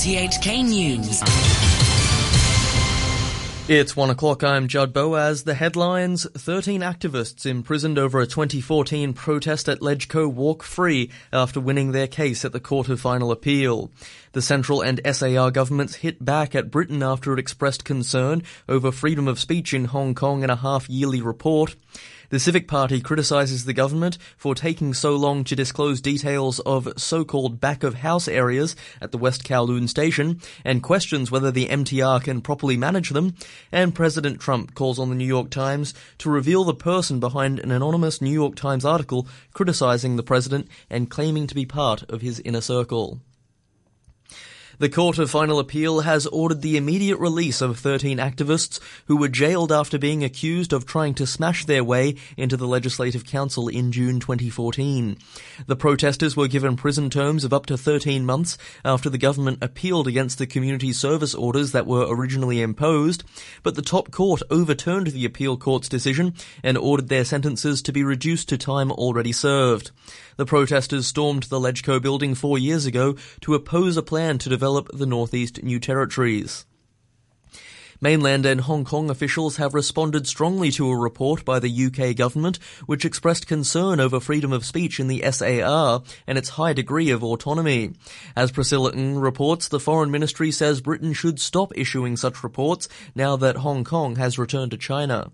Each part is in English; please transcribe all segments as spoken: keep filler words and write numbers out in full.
R T H K News. It's one o'clock. I'm Judd Boas. The headlines: thirteen activists imprisoned over a twenty fourteen protest at Legco walk free after winning their case at the Court of Final Appeal. The Central and S A R governments hit back at Britain after it expressed concern over freedom of speech in Hong Kong in a half-yearly report. The Civic Party criticises the government for taking so long to disclose details of so-called back-of-house areas at the West Kowloon station and questions whether the M T R can properly manage them. And President Trump calls on the New York Times to reveal the person behind an anonymous New York Times article criticising the president and claiming to be part of his inner circle. The Court of Final Appeal has ordered the immediate release of thirteen activists who were jailed after being accused of trying to smash their way into the Legislative Council in June twenty fourteen. The protesters were given prison terms of up to thirteen months after the government appealed against the community service orders that were originally imposed, but the top court overturned the appeal court's decision and ordered their sentences to be reduced to time already served. The protesters stormed the Legco building four years ago to oppose a plan to develop the Northeast New Territories. Mainland and Hong Kong officials have responded strongly to a report by the U K government which expressed concern over freedom of speech in the S A R and its high degree of autonomy. As Priscilla Ng reports, the Foreign Ministry says Britain should stop issuing such reports now that Hong Kong has returned to China.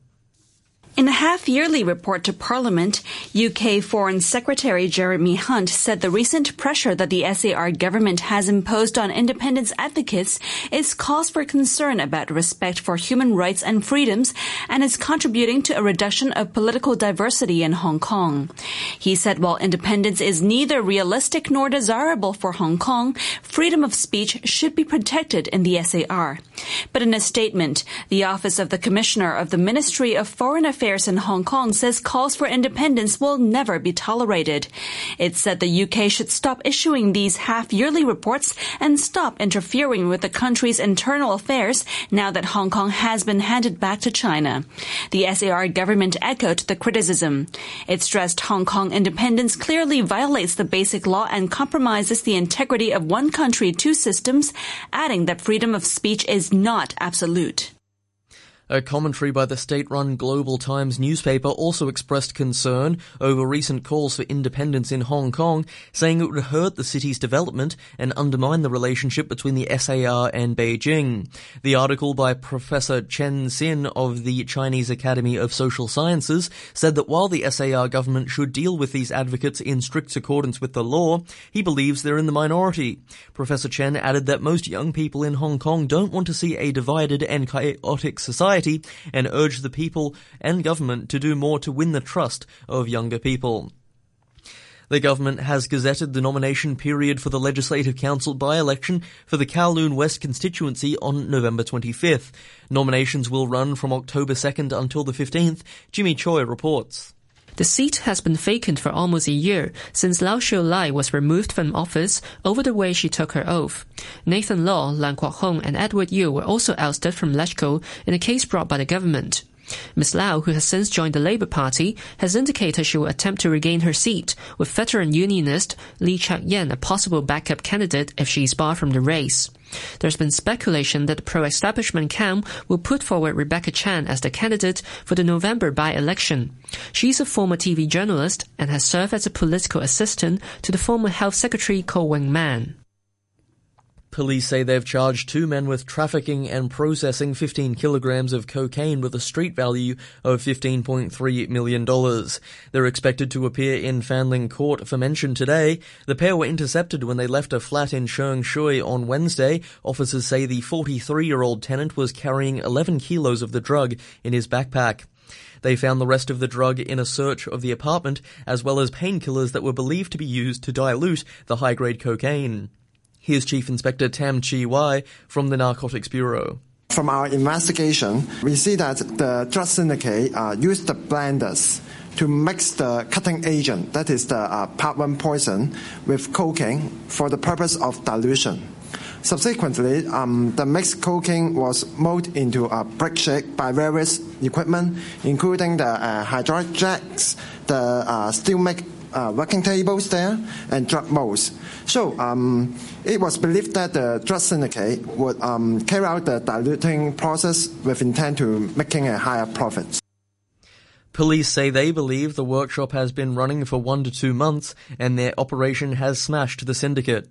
In a half-yearly report to Parliament, U K Foreign Secretary Jeremy Hunt said the recent pressure that the S A R government has imposed on independence advocates is cause for concern about respect for human rights and freedoms and is contributing to a reduction of political diversity in Hong Kong. He said while independence is neither realistic nor desirable for Hong Kong, freedom of speech should be protected in the S A R. But in a statement, the Office of the Commissioner of the Ministry of Foreign Affairs in Hong Kong says calls for independence will never be tolerated. It said the U K should stop issuing these half-yearly reports and stop interfering with the country's internal affairs now that Hong Kong has been handed back to China. The S A R government echoed the criticism. It stressed Hong Kong independence clearly violates the Basic Law and compromises the integrity of one country, two systems, adding that freedom of speech is not absolute. A commentary by the state-run Global Times newspaper also expressed concern over recent calls for independence in Hong Kong, saying it would hurt the city's development and undermine the relationship between the S A R and Beijing. The article by Professor Chen Xin of the Chinese Academy of Social Sciences said that while the S A R government should deal with these advocates in strict accordance with the law, he believes they're in the minority. Professor Chen added that most young people in Hong Kong don't want to see a divided and chaotic society, and urge the people and government to do more to win the trust of younger people. The government has gazetted the nomination period for the Legislative Council by-election for the Kowloon West constituency on November twenty-fifth. Nominations will run from October second until the fifteenth. Jimmy Choi reports. The seat has been vacant for almost a year since Lau Shiu Lai was removed from office over the way she took her oath. Nathan Law, Lam Kwok Hung and Edward Yiu were also ousted from Legco in a case brought by the government. Miz Lau, who has since joined the Labour Party, has indicated she will attempt to regain her seat, with veteran unionist Lee Chak-Yen a possible backup candidate if she is barred from the race. There's been speculation that the pro-establishment camp will put forward Rebecca Chan as the candidate for the November by-election. She's a former T V journalist and has served as a political assistant to the former Health Secretary Ko Wing Man. Police say they've charged two men with trafficking and processing fifteen kilograms of cocaine with a street value of fifteen point three million dollars. They're expected to appear in Fanling Court for mention today. The pair were intercepted when they left a flat in Sheung Shui on Wednesday. Officers say the forty-three-year-old tenant was carrying eleven kilos of the drug in his backpack. They found the rest of the drug in a search of the apartment, as well as painkillers that were believed to be used to dilute the high-grade cocaine. Here's Chief Inspector Tam Chi Wai from the Narcotics Bureau. From our investigation, we see that the drug syndicate uh, used the blenders to mix the cutting agent, that is the uh, part one poison, with cocaine for the purpose of dilution. Subsequently, um, the mixed cocaine was molded into a brick shape by various equipment, including the uh, hydraulic jacks, the uh, steel make uh, working tables there and drug moles. So um, it was believed that the drug syndicate would um, carry out the diluting process with intent to making a higher profit. Police say they believe the workshop has been running for one to two months and their operation has smashed the syndicate.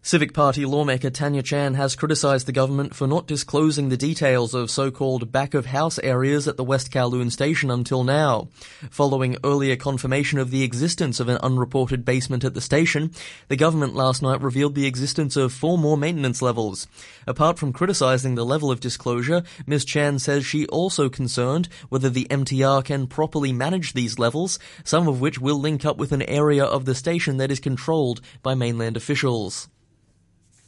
Civic Party lawmaker Tanya Chan has criticised the government for not disclosing the details of so-called back-of-house areas at the West Kowloon station until now. Following earlier confirmation of the existence of an unreported basement at the station, the government last night revealed the existence of four more maintenance levels. Apart from criticising the level of disclosure, Miz Chan says she also concerned whether the M T R can properly manage these levels, some of which will link up with an area of the station that is controlled by mainland officials.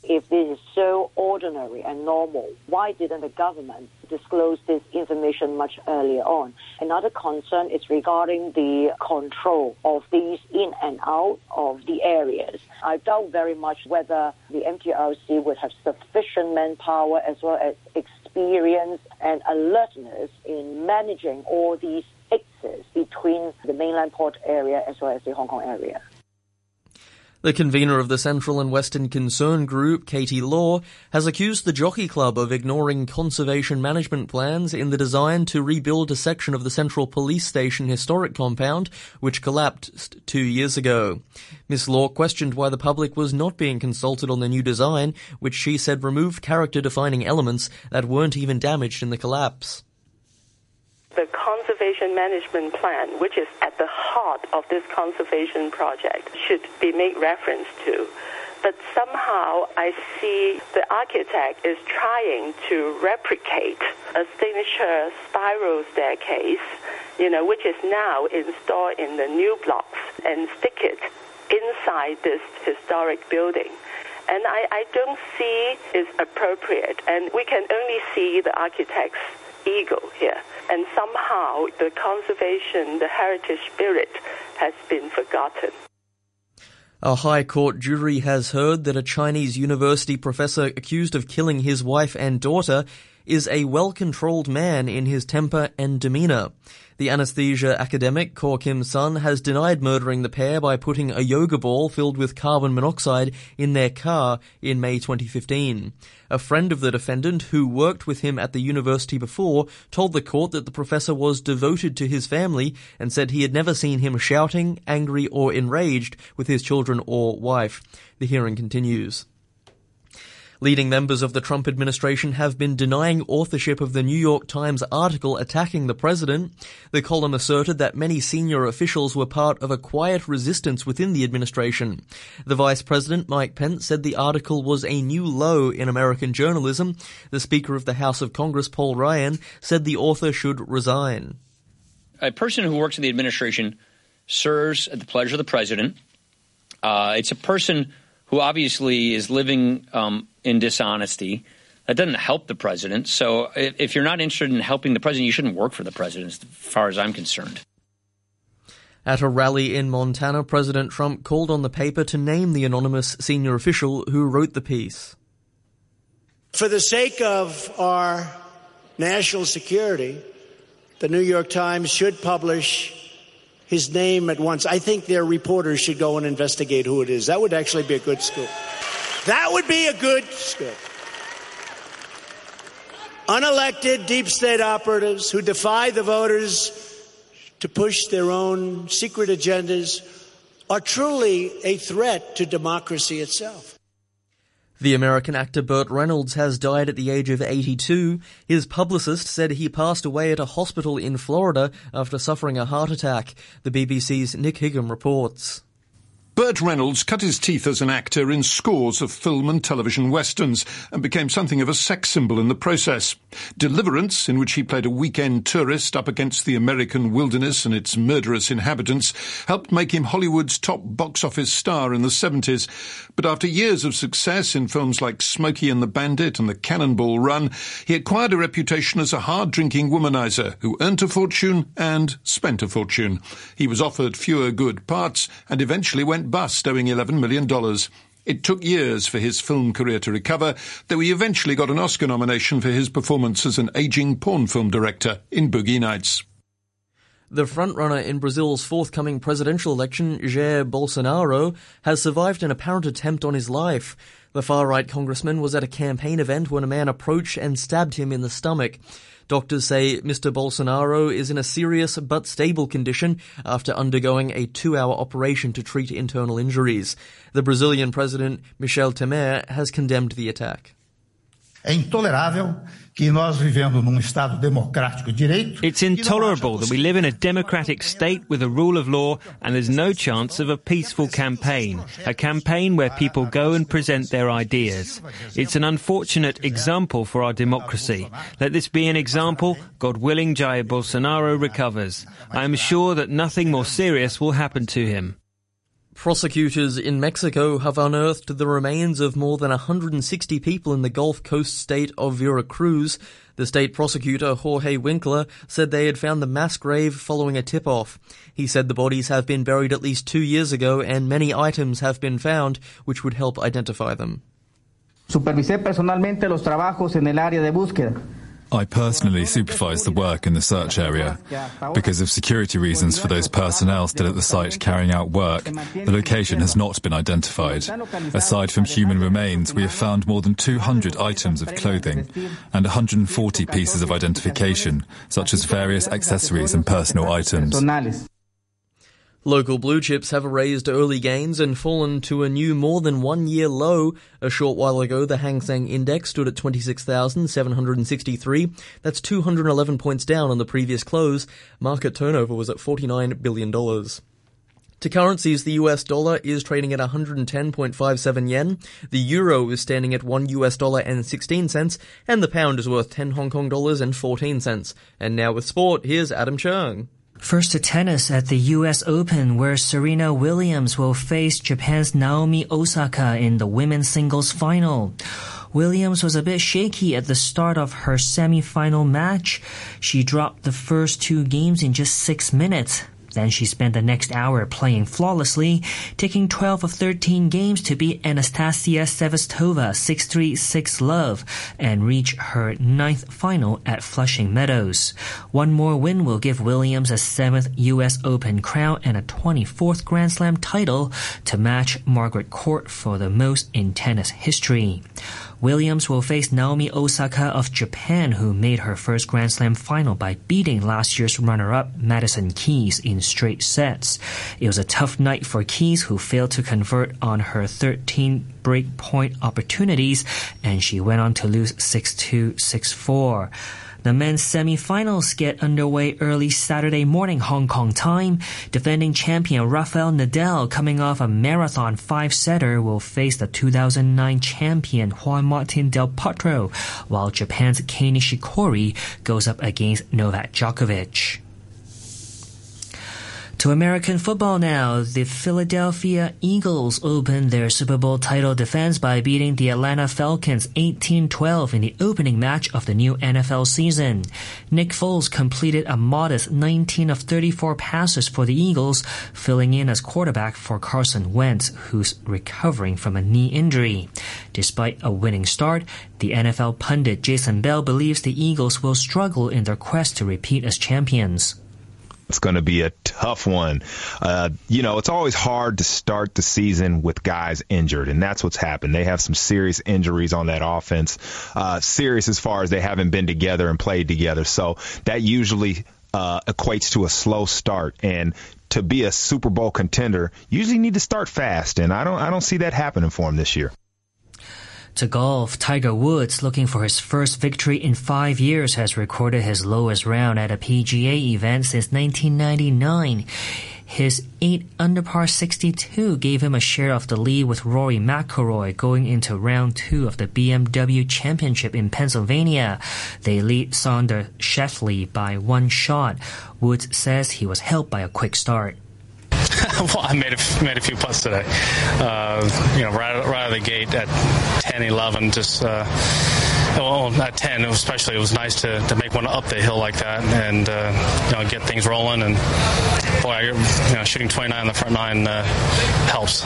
If this is so ordinary and normal, why didn't the government disclose this information much earlier on? Another concern is regarding the control of these in and out of the areas. I doubt very much whether the M T R C would have sufficient manpower as well as experience and alertness in managing all these exits between the mainland port area as well as the Hong Kong area. The convener of the Central and Western Concern Group, Katie Law, has accused the Jockey Club of ignoring conservation management plans in the design to rebuild a section of the Central Police Station historic compound, which collapsed two years ago. Miz Law questioned why the public was not being consulted on the new design, which she said removed character-defining elements that weren't even damaged in the collapse. The conservation management plan, which is at the heart of this conservation project, should be made reference to. But somehow I see the architect is trying to replicate a signature spiral staircase, you know, which is now installed in the new blocks, and stick it inside this historic building. And I, I don't see it's appropriate, and we can only see the architect's ego here, and somehow the conservation, the heritage spirit has been forgotten. A High Court jury has heard that a Chinese university professor accused of killing his wife and daughter is a well-controlled man in his temper and demeanour. The anaesthesia academic, Ko Kim Sun, has denied murdering the pair by putting a yoga ball filled with carbon monoxide in their car in May twenty fifteen. A friend of the defendant, who worked with him at the university before, told the court that the professor was devoted to his family and said he had never seen him shouting, angry or enraged with his children or wife. The hearing continues. Leading members of the Trump administration have been denying authorship of the New York Times article attacking the president. The column asserted that many senior officials were part of a quiet resistance within the administration. The Vice President, Mike Pence, said the article was a new low in American journalism. The Speaker of the House of Congress, Paul Ryan, said the author should resign. A person who works in the administration serves at the pleasure of the president. Uh, it's a person who obviously is living um, in dishonesty. That doesn't help the president. So if, if you're not interested in helping the president, you shouldn't work for the president, as far as I'm concerned. At a rally in Montana, President Trump called on the paper to name the anonymous senior official who wrote the piece. For the sake of our national security, the New York Times should publish his name at once. I think their reporters should go and investigate who it is. That would actually be a good scoop. That would be a good scoop. Unelected deep state operatives who defy the voters to push their own secret agendas are truly a threat to democracy itself. The American actor Burt Reynolds has died at the age of eighty-two. His publicist said he passed away at a hospital in Florida after suffering a heart attack. The B B C's Nick Higham reports. Burt Reynolds cut his teeth as an actor in scores of film and television westerns and became something of a sex symbol in the process. Deliverance, in which he played a weekend tourist up against the American wilderness and its murderous inhabitants, helped make him Hollywood's top box office star in the seventies. But after years of success in films like Smokey and the Bandit and The Cannonball Run, he acquired a reputation as a hard-drinking womanizer who earned a fortune and spent a fortune. He was offered fewer good parts and eventually went bust, owing eleven million dollars. It took years for his film career to recover, though he eventually got an Oscar nomination for his performance as an aging porn film director in Boogie Nights. The frontrunner in Brazil's forthcoming presidential election, Jair Bolsonaro, has survived an apparent attempt on his life. The far-right congressman was at a campaign event when a man approached and stabbed him in the stomach. Doctors say Mister Bolsonaro is in a serious but stable condition after undergoing a two-hour operation to treat internal injuries. The Brazilian president, Michel Temer, has condemned the attack. It's intolerable that we live in a democratic state with a rule of law and there's no chance of a peaceful campaign, a campaign where people go and present their ideas. It's an unfortunate example for our democracy. Let this be an example. God willing, Jair Bolsonaro recovers. I am sure that nothing more serious will happen to him. Prosecutors in Mexico have unearthed the remains of more than one hundred sixty people in the Gulf Coast state of Veracruz. The state prosecutor, Jorge Winkler, said they had found the mass grave following a tip-off. He said the bodies have been buried at least two years ago and many items have been found which would help identify them. Supervisé personalmente los trabajos en el área de búsqueda. I personally supervise the work in the search area. Because of security reasons for those personnel still at the site carrying out work, the location has not been identified. Aside from human remains, we have found more than two hundred items of clothing and one hundred forty pieces of identification, such as various accessories and personal items. Local blue chips have erased early gains and fallen to a new more than one-year low. A short while ago, the Hang Seng Index stood at twenty-six thousand seven hundred sixty-three. That's two hundred eleven points down on the previous close. Market turnover was at forty-nine billion dollars. To currencies, the U S dollar is trading at one hundred ten point five seven yen, the euro is standing at one U S dollar and sixteen cents, and the pound is worth ten Hong Kong dollars and fourteen cents. And now with sport, here's Adam Cheung. First to tennis at the U S Open, where Serena Williams will face Japan's Naomi Osaka in the women's singles final. Williams was a bit shaky at the start of her semi-final match. She dropped the first two games in just six minutes. Then she spent the next hour playing flawlessly, taking twelve of thirteen games to beat Anastasia Sevastova six three, six love and reach her ninth final at Flushing Meadows. One more win will give Williams a seventh U S Open crown and a twenty-fourth Grand Slam title to match Margaret Court for the most in tennis history. Williams will face Naomi Osaka of Japan, who made her first Grand Slam final by beating last year's runner-up Madison Keys in straight sets. It was a tough night for Keys, who failed to convert on her thirteen breakpoint opportunities, and she went on to lose six two, six four. The men's semi-finals get underway early Saturday morning Hong Kong time. Defending champion Rafael Nadal, coming off a marathon five-setter, will face the two thousand nine champion Juan Martín del Potro, while Japan's Kei Nishikori goes up against Novak Djokovic. To American football now. The Philadelphia Eagles opened their Super Bowl title defense by beating the Atlanta Falcons eighteen twelve in the opening match of the new N F L season. Nick Foles completed a modest nineteen of thirty-four passes for the Eagles, filling in as quarterback for Carson Wentz, who's recovering from a knee injury. Despite a winning start, the N F L pundit Jason Bell believes the Eagles will struggle in their quest to repeat as champions. It's going to be a tough one. Uh, you know, it's always hard to start the season with guys injured, and that's what's happened. They have some serious injuries on that offense, uh, serious as far as they haven't been together and played together. So that usually uh, equates to a slow start. And to be a Super Bowl contender, you usually need to start fast, and I don't, I don't see that happening for them this year. To golf, Tiger Woods, looking for his first victory in five years, has recorded his lowest round at a P G A event since nineteen ninety-nine. His eight under par sixty-two gave him a share of the lead with Rory McIlroy going into round two of the B M W Championship in Pennsylvania. They lead Sander Schauffele by one shot. Woods says he was helped by a quick start. Well, I made a, made a few putts today. Uh, you know, right, right out of the gate at ten, eleven, just, uh, well, not ten, especially, it was nice to, to make one up the hill like that and, uh, you know, get things rolling. And, boy, you know, shooting twenty-nine on the front nine uh, helps.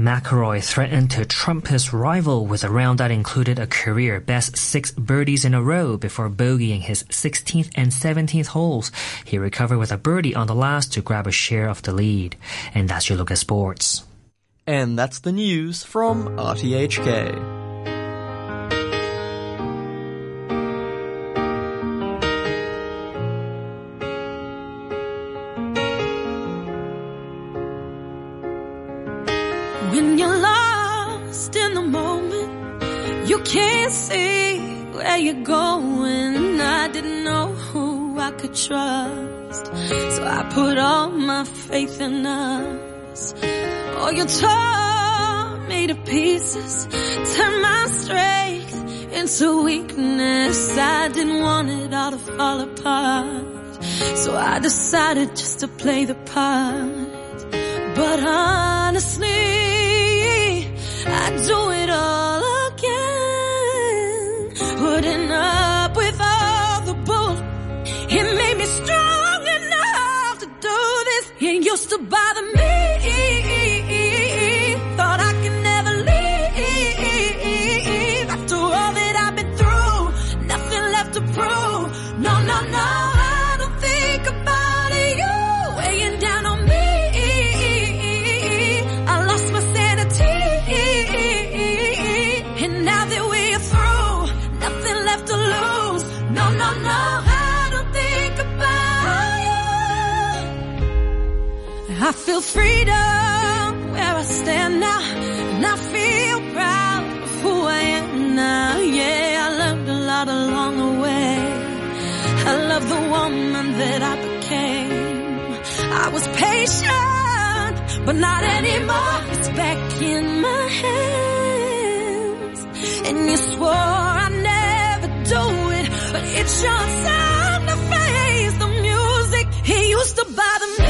McElroy threatened to trump his rival with a round that included a career-best six birdies in a row before bogeying his sixteenth and seventeenth holes. He recovered with a birdie on the last to grab a share of the lead. And that's your look at sports. And that's the news from R T H K. When you're lost in the moment, you can't see where you're going. I didn't know who I could trust, so I put all my faith in us. Oh, you tore me to pieces, turned my strength into weakness. I didn't want it all to fall apart, so I decided just to play the part. But honestly, I'd do it all again. Putting up with all the bull, it made me strong enough to do this. It used to bother me, thought I could never leave. After all that I've been through, nothing left to prove. No, no, no, I don't think about you weighing down on me. I lost my sanity, and now that we're through, nothing left to lose. No, no, no, I don't think about you. I feel freedom where I stand now, and I feel proud of who I am now. Yeah, I learned a lot along the way. I love the woman that I became. I was patient, but not anymore. It's back in my head. And you swore I'd never do it, but it's your time to face the music. It used to bother me.